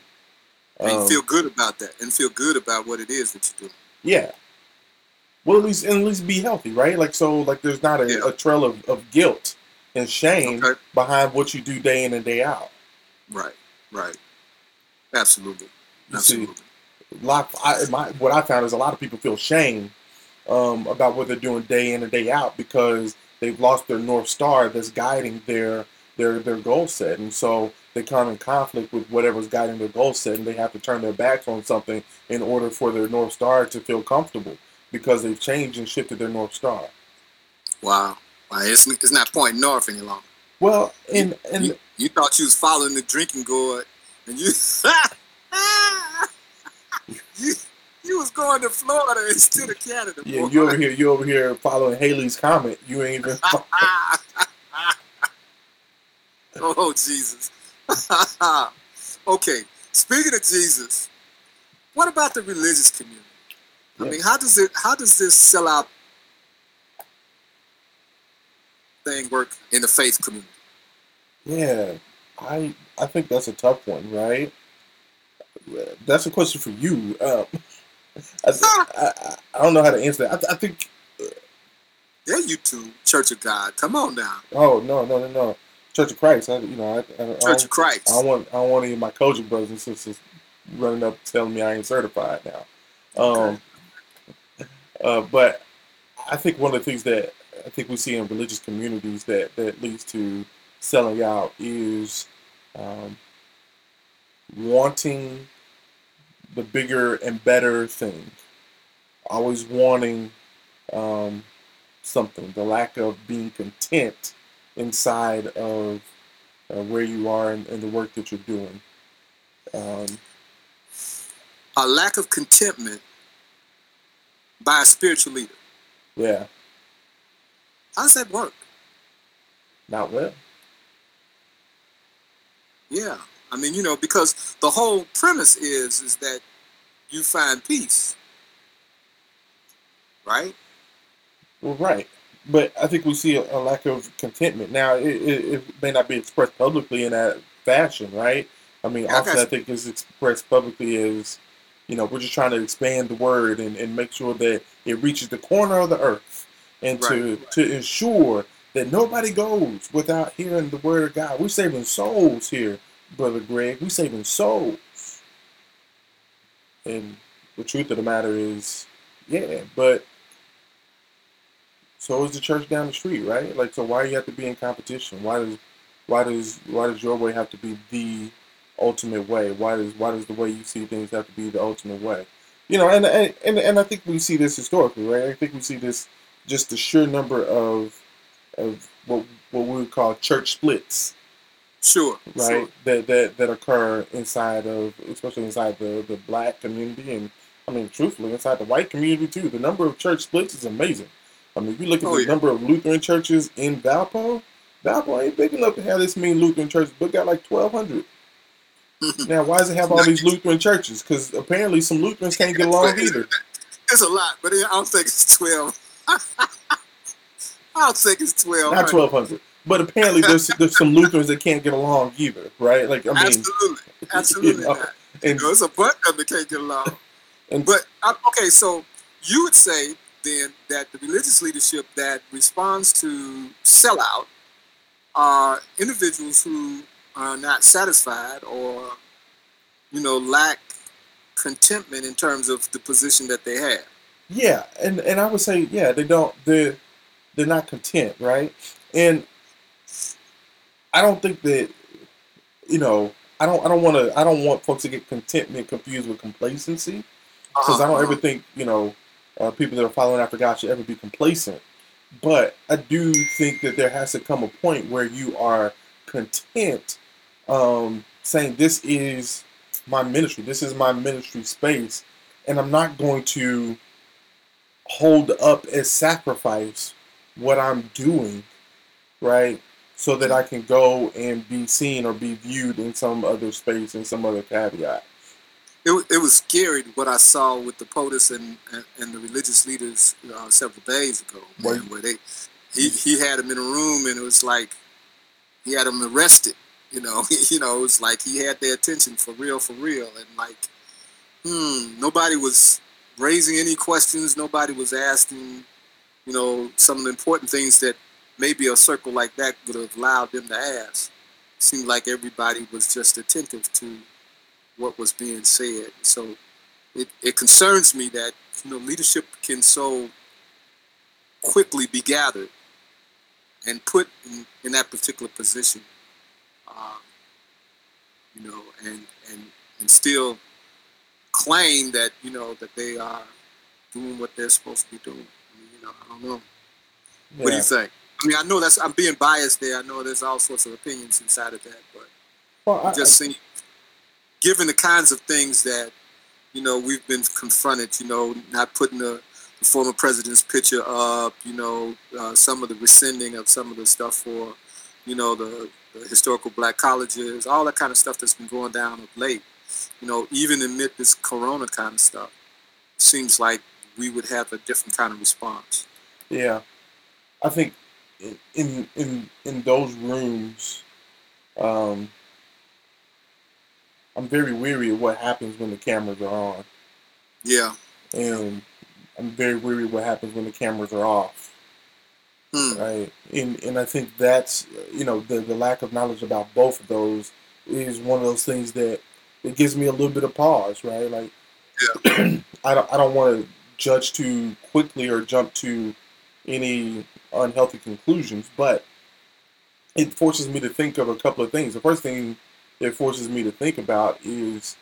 Um, and feel good about that, and feel good about what it is that you do. Yeah. Well, at least, and at least be healthy, right? Like, so, like, there's not a, yeah. a trail of, of guilt and shame okay. behind what you do day in and day out. Right, right. Absolutely. Absolutely. You see, lot, I, my, what I found is a lot of people feel shame um, about what they're doing day in and day out because they've lost their North Star that's guiding their their their goal set. And so they come in conflict with whatever's guiding their goal set, and they have to turn their backs on something in order for their North Star to feel comfortable, because they've changed and shifted their North Star. Wow. Wow. It's, it's not pointing north any longer. Well, and... and you, you thought you was following the drinking gourd, and you... you, you was going to Florida instead of Canada. Yeah, boy. you over here you over here following Haley's Comet. You ain't even... Oh, Jesus. Okay, speaking of Jesus, what about the religious community? I mean, how does it? How does this sellout thing work in the faith community? Yeah, I I think that's a tough one, right? That's a question for you. Um, I, I I don't know how to answer that. I, I think. Yeah, you too. Church of God. Come on now. Oh no no no no! Church of Christ. I, you know, I, I, Church of Christ. I want I want any of my coaching brothers and sisters running up telling me I ain't certified now. Um. Okay. Uh, but I think one of the things that I think we see in religious communities that, that leads to selling out is um, wanting the bigger and better thing, always wanting um, something, the lack of being content inside of uh, where you are and, and the work that you're doing. Um, A lack of contentment by a spiritual leader. Yeah. How does that work? Not well. Yeah. I mean, you know, because the whole premise is is that you find peace. Right? Well, right. But I think we see a, a lack of contentment. Now, it, it, it may not be expressed publicly in that fashion, right? I mean, yeah, often I, I think it's expressed publicly as, you know, we're just trying to expand the word and, and make sure that it reaches the corner of the earth, and right, to, right. to ensure that nobody goes without hearing the word of God. We're saving souls here, Brother Greg. We're saving souls. And the truth of the matter is, yeah, but so is the church down the street, right? Like, so why do you have to be in competition? Why does why does why does your way have to be the ultimate way? Why does why does the way you see things have to be the ultimate way? You know, and and and I think we see this historically, right? I think we see this just the sheer number of of what what we would call church splits. Sure. Right. Sure. That that that occur inside of, especially inside the, the black community, and I mean truthfully inside the white community too. The number of church splits is amazing. I mean, if you look at oh, the yeah. number of Lutheran churches in Valpo, Valpo ain't big enough to have this many Lutheran churches, but got like twelve hundred. Now, why does it have all these Lutheran churches? Because apparently some Lutherans can't get along either. It's a lot, but I don't think it's twelve. I don't think it's twelve. Not twelve hundred, but apparently there's there's some Lutherans that can't get along either, right? Like I mean, absolutely, absolutely. You know, not. And you know, it's a bunch of them that can't get along. And but okay, so you would say then that the religious leadership that responds to sellout are individuals who are not satisfied, or, you know, lack contentment in terms of the position that they have. Yeah, and, and I would say, yeah, they don't, they're, they're not content, right? And I don't think that, you know, I don't I don't want to I don't want folks to get contentment confused with complacency, because I don't ever think, you know, uh, people that are following after God should ever be complacent. But I do think that there has to come a point where you are content, um, saying this is my ministry, this is my ministry space, and I'm not going to hold up as sacrifice what I'm doing, right, so that I can go and be seen or be viewed in some other space, in some other caveat. It, it was scary what I saw with the POTUS and, and, and the religious leaders uh, several days ago. Man, right. Where they, he, he had them in a room, and it was like he had them arrested. You know, you know, it was like he had their attention for real, for real, and like, hmm, nobody was raising any questions. Nobody was asking, you know, some of the important things that maybe a circle like that would have allowed them to ask. It seemed like everybody was just attentive to what was being said. So it, it concerns me that, you know, leadership can so quickly be gathered and put in, in that particular position, uh, you know, and, and, and still claim that, you know, that they are doing what they're supposed to be doing. I mean, you know, I don't know. Yeah. What do you think? I mean, I know that's, I'm being biased there. I know there's all sorts of opinions inside of that, but well, I just think, given the kinds of things that, you know, we've been confronted, you know, not putting the, the former president's picture up, you know, uh, some of the rescinding of some of the stuff for, you know, the, the historical black colleges, all that kind of stuff that's been going down of late. You know, even amid this corona kind of stuff, it seems like we would have a different kind of response. Yeah. I think in in in those rooms, um, I'm very weary of what happens when the cameras are on. Yeah. And I'm very weary of what happens when the cameras are off. Hmm. Right? And and I think that's, you know, the, the lack of knowledge about both of those is one of those things that it gives me a little bit of pause, right? Like, yeah. I don't I don't want to judge too quickly or jump to any unhealthy conclusions, but it forces me to think of a couple of things. The first thing it forces me to think about is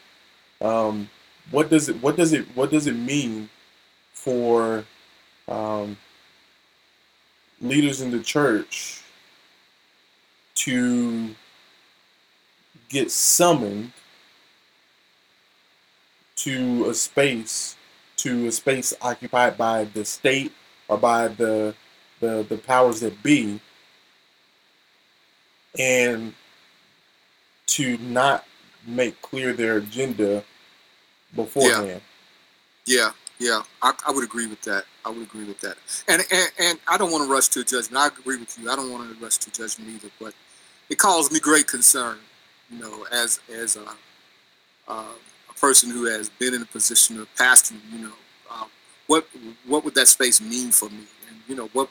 um, what does it what does it what does it mean for um, leaders in the church to get summoned to a space to a space occupied by the state or by the the, the powers that be, and to not make clear their agenda beforehand. Yeah, yeah, yeah. I, I would agree with that. I would agree with that. And, and and I don't want to rush to a judgment. I agree with you. I don't want to rush to judgment either, but it caused me great concern, you know, as as a, uh, a person who has been in a position of pastoring, you know, um, what what would that space mean for me? And, you know, what,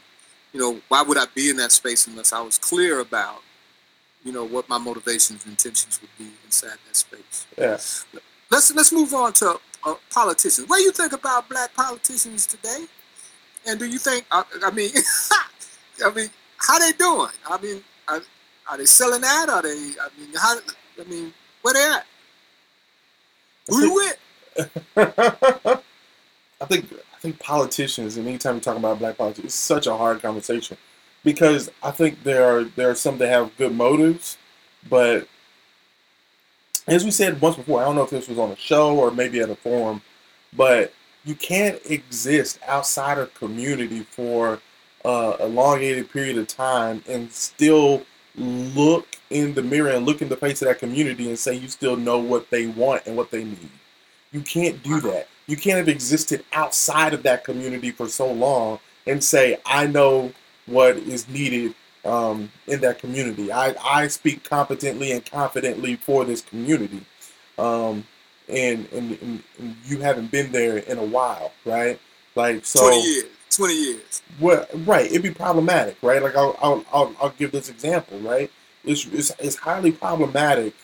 you know, why would I be in that space unless I was clear about, you know, what my motivations and intentions would be inside that space. Yeah. Let's let's move on to uh, politicians. What do you think about black politicians today? And do you think, I, I mean, I mean, how they doing? I mean, are, are they selling out? Are they, I mean, how, I mean, where they at? Who you with? I think, I think politicians, and anytime you talk about black politics, it's such a hard conversation. Because I think there are there are some that have good motives, but as we said once before, I don't know if this was on a show or maybe at a forum, but you can't exist outside of community for uh, an elongated period of time and still look in the mirror and look in the face of that community and say you still know what they want and what they need. You can't do that. You can't have existed outside of that community for so long and say, I know what is needed um, in that community. I, I speak competently and confidently for this community. Um, and, and, and, and you haven't been there in a while, right? Like so. twenty years. twenty years. Well, right. It'd be problematic, right? Like I'll I'll I'll, I'll give this example, right? It's, it's it's highly problematic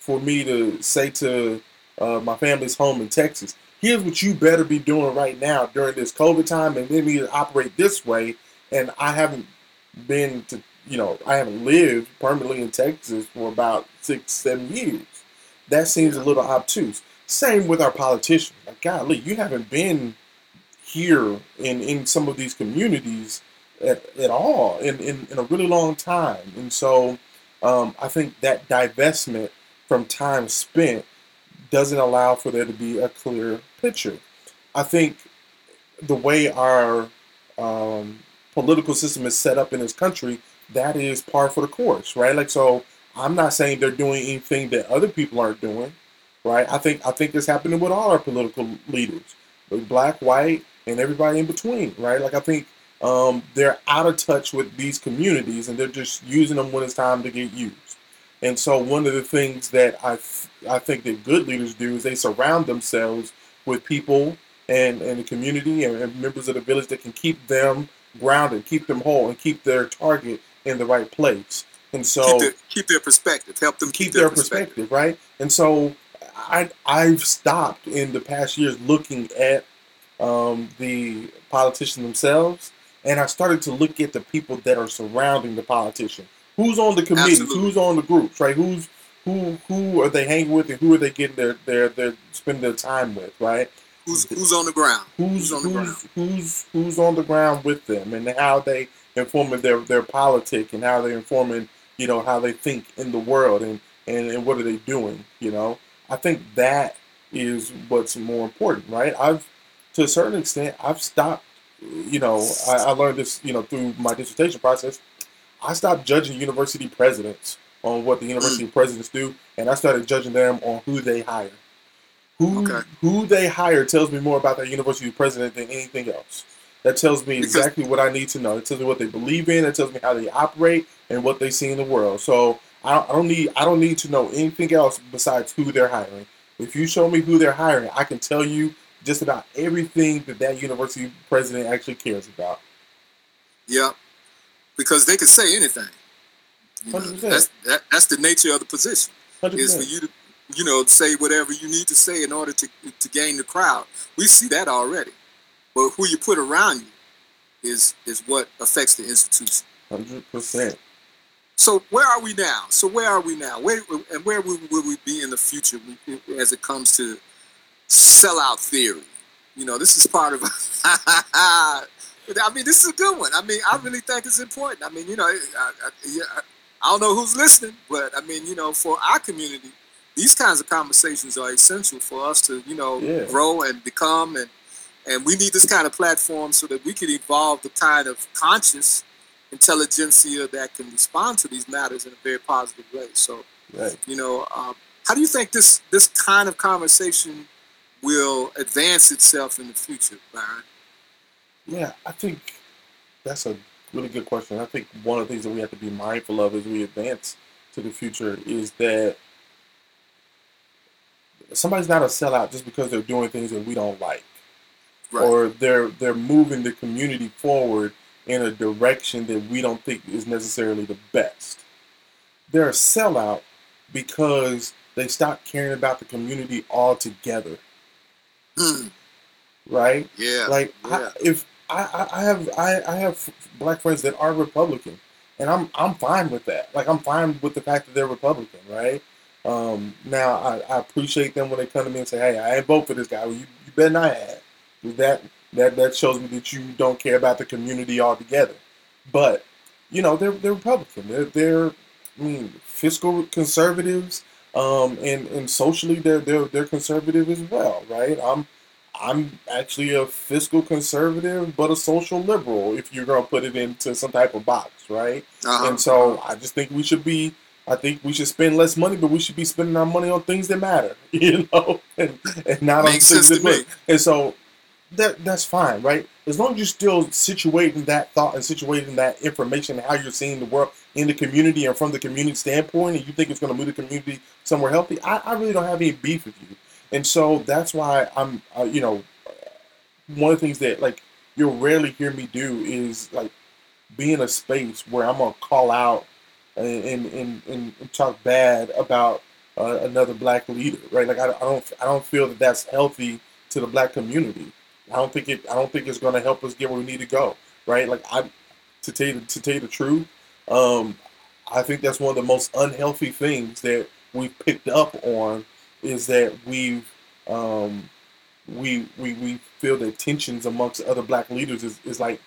for me to say to uh, my family's home in Texas, here's what you better be doing right now during this COVID time, and then we operate this way. And I haven't been to, you know, I haven't lived permanently in Texas for about six, seven years. That seems a little obtuse. Same with our politicians. Like, golly, you haven't been here in, in some of these communities at, at all in, in, in a really long time. And so um, I think that divestment from time spent doesn't allow for there to be a clear picture. I think the way our um, political system is set up in this country, that is par for the course, right? Like, so I'm not saying they're doing anything that other people aren't doing. Right, I think I think this happening with all our political leaders, black, white, and everybody in between. Right, like I think um, they're out of touch with these communities, and they're just using them when it's time to get used. And so, one of the things that I th- I think that good leaders do is they surround themselves with people and, and the community and, and members of the village that can keep them grounded, keep them whole, and keep their target in the right place. And so, keep their, keep their perspective, help them keep, keep their, their perspective, perspective, right? And so. I, I've stopped in the past years looking at um, the politicians themselves, and I started to look at the people that are surrounding the politician. Who's on the committees? Absolutely. Who's on the groups? Right? Who's who? Who are they hanging with, and who are they getting their their, their spending their time with? Right? Who's who's on the ground? Who's, who's on the who's, ground? Who's who's on the ground with them, and how they informing their their politic, and how they informing you know how they think in the world, and, and, and what are they doing? You know. I think that is what's more important, right? I've, to a certain extent, I've stopped, you know, I, I learned this, you know, through my dissertation process. I stopped judging university presidents on what the university presidents do, and I started judging them on who they hire. Who okay. who they hire tells me more about that university president than anything else. That tells me exactly what I need to know. It tells me what they believe in. It tells me how they operate and what they see in the world. So, I don't need I don't need to know anything else besides who they're hiring. If you show me who they're hiring, I can tell you just about everything that that university president actually cares about. Yeah, because they can say anything. You know, that's that, that's the nature of the position. one hundred percent Is for you to you know say whatever you need to say in order to to gain the crowd. We see that already, but who you put around you is is what affects the institution. one hundred percent So where are we now? So where are we now? Where and where will we be in the future as it comes to sellout theory? You know, this is part of. I mean, this is a good one. I mean, I really think it's important. I mean, you know, I, I, I don't know who's listening, but I mean, you know, for our community, these kinds of conversations are essential for us to, you know, yeah. grow and become, and and we need this kind of platform so that we can evolve the kind of conscious intelligentsia that can respond to these matters in a very positive way. So, right. you know, uh, how do you think this this kind of conversation will advance itself in the future, Byron? Yeah, I think that's a really good question. I think one of the things that we have to be mindful of as we advance to the future is that somebody's not a sellout just because they're doing things that we don't like, right. or they're they're moving the community forward in a direction that we don't think is necessarily the best. They're a sellout because they stopped caring about the community altogether. Mm. Right? Yeah. Like yeah. I, if I, I have I, I have black friends that are Republican, and I'm I'm fine with that. Like I'm fine with the fact that they're Republican, right? Um, now I, I appreciate them when they come to me and say, "Hey, I ain't vote for this guy." Well, you, you better not have. Is that. That that shows me that you don't care about the community altogether. But, you know, they're they're Republican. They're they're I mean fiscal conservatives, um, and, and socially they're they're they're conservative as well, right? I'm I'm actually a fiscal conservative but a social liberal if you're gonna put it into some type of box, right? Uh-huh. And so I just think we should be I think we should spend less money, but we should be spending our money on things that matter, you know, and, and not on things that matter. And so That that's fine, right? As long as you're still situating that thought and situating that information, how you're seeing the world in the community and from the community standpoint, and you think it's going to move the community somewhere healthy, I, I really don't have any beef with you. And so that's why I'm, uh, you know, one of the things that, like, you'll rarely hear me do is, like, be in a space where I'm going to call out and, and, and, and talk bad about uh, another black leader, right? Like, I, I don't I don't feel that that's healthy to the black community. I don't think it. I don't think it's going to help us get where we need to go. Right? Like I, to tell you, to tell you the truth, um, I think that's one of the most unhealthy things that we've picked up on is that we've um, we we we feel that tensions amongst other black leaders is, is like,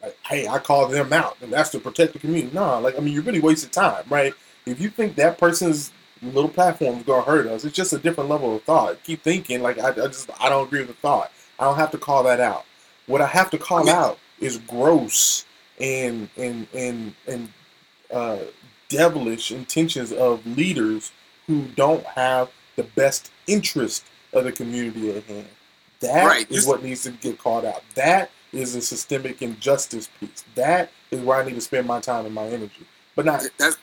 like, hey, I call them out, and that's to protect the community. Nah, like I mean, you're really wasting time, right? If you think that person's little platform is gonna hurt us, it's just a different level of thought. Keep thinking. Like I, I just I don't agree with the thought. I don't have to call that out. What I have to call out is gross and and and and uh, devilish intentions of leaders who don't have the best interest of the community at hand. That right. is what needs to get called out. That is a systemic injustice piece. That is where I need to spend my time and my energy. But not that's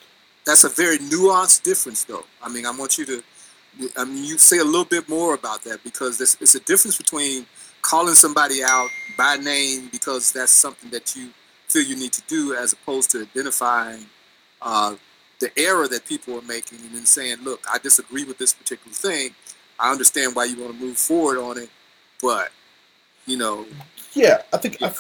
that's a very nuanced difference, though. I mean, I want you to. I mean, you say a little bit more about that because there's, it's a difference between calling somebody out by name because that's something that you feel you need to do as opposed to identifying uh, the error that people are making and then saying, look, I disagree with this particular thing. I understand why you want to move forward on it, but, you know. Yeah, I think I,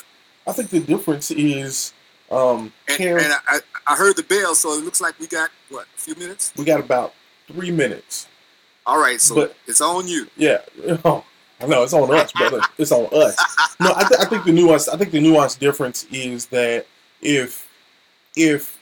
I think the difference is. Um, and and I, I heard the bell, so it looks like we got, what, a few minutes? We got about three minutes. All right, so but, it's on you. Yeah, oh, I know it's on us, brother. It's on us. No, I, th- I think the nuance. I think the nuance difference is that if if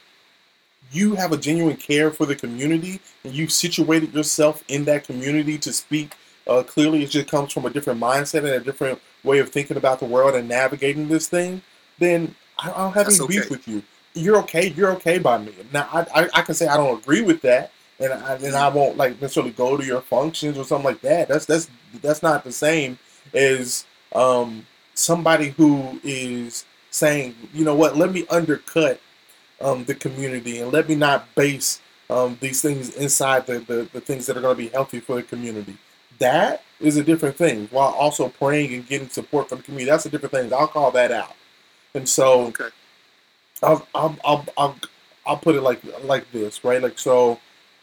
you have a genuine care for the community and you've situated yourself in that community to speak uh, clearly, it just comes from a different mindset and a different way of thinking about the world and navigating this thing. Then I don't have That's any beef okay. with you. You're okay. You're okay by me. Now I I, I can say I don't agree with that. And I, and I won't like necessarily go to your functions or something like that. That's that's that's not the same as um, somebody who is saying, you know what, let me undercut um, the community and let me not base um, these things inside the, the, the things that are going to be healthy for the community. That is a different thing. While also praying and getting support from the community, that's a different thing. I'll call that out. And so okay. I'll, I'll I'll I'll I'll put it like like this, right? Like so.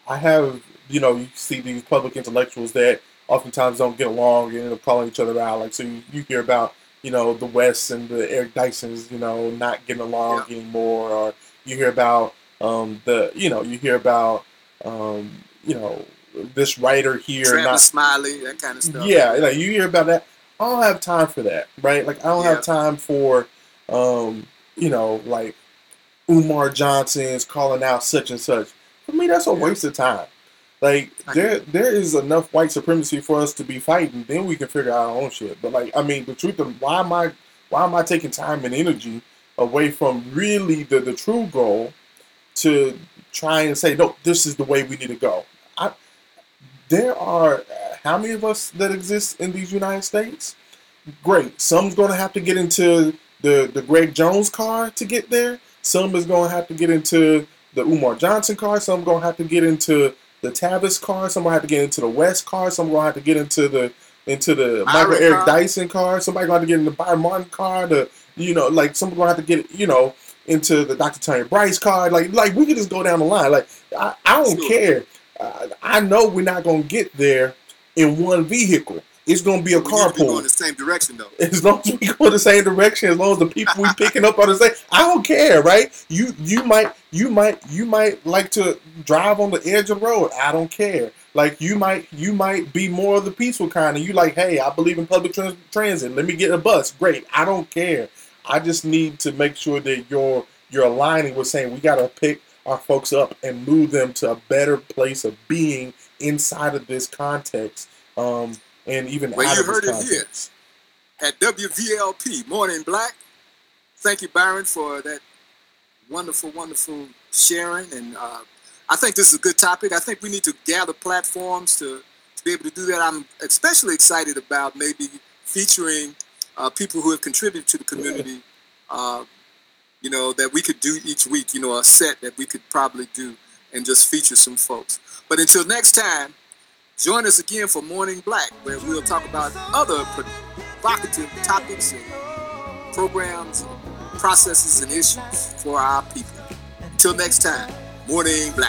I have, you know, you see these public intellectuals that oftentimes don't get along and end up calling each other out. Like, so you, you hear about, you know, the West and the Eric Dysons, you know, not getting along yeah. anymore. Or you hear about um, the, you know, you hear about, um, you know, this writer here. Tavis Smiley, that kind of stuff. Yeah, like you hear about that. I don't have time for that, right? Like, I don't yeah. have time for, um, you know, like Umar Johnson's calling out such and such. For me, that's a waste of time. Like, there, there is enough white supremacy for us to be fighting. Then we can figure out our own shit. But like, I mean, the truth of why am I, why am I taking time and energy away from really the, the true goal to try and say, no, this is the way we need to go. I, there are how many of us that exist in these United States? Great. Some's going to have to get into the the Greg Jones car to get there. Some is going to have to get into the Umar Johnson car, some gonna have to get into the Tavis car, some gonna have to get into the West car, some gonna have to get into the into the Michael Eric Dyson car, somebody gonna have to get into the Byron Martin car, the you know, like some gonna have to get, you know, into the Doctor Tanya Bryce car. Like like we can just go down the line. Like I, I don't sure. care. I, I know we're not gonna get there in one vehicle. It's gonna be a carpool. We're going the same direction though. As long as we go the same direction, as long as the people we picking up are the same, I don't care, right? You you might you might you might like to drive on the edge of the road. I don't care. Like you might you might be more of the peaceful kind, and you like, hey, I believe in public trans- transit. Let me get a bus. Great. I don't care. I just need to make sure that you're you're aligning with saying we gotta pick our folks up and move them to a better place of being inside of this context. Um, And even well, out you of heard it here at W V L P Morning Black. Thank you, Byron, for that wonderful, wonderful sharing. And uh, I think this is a good topic. I think we need to gather platforms to, to be able to do that. I'm especially excited about maybe featuring uh, people who have contributed to the community. Yeah. Uh, you know, that we could do each week. You know, a set that we could probably do and just feature some folks. But until next time. Join us again for Morning Black, where we'll talk about other provocative topics and programs, processes, and issues for our people. Until next time, Morning Black.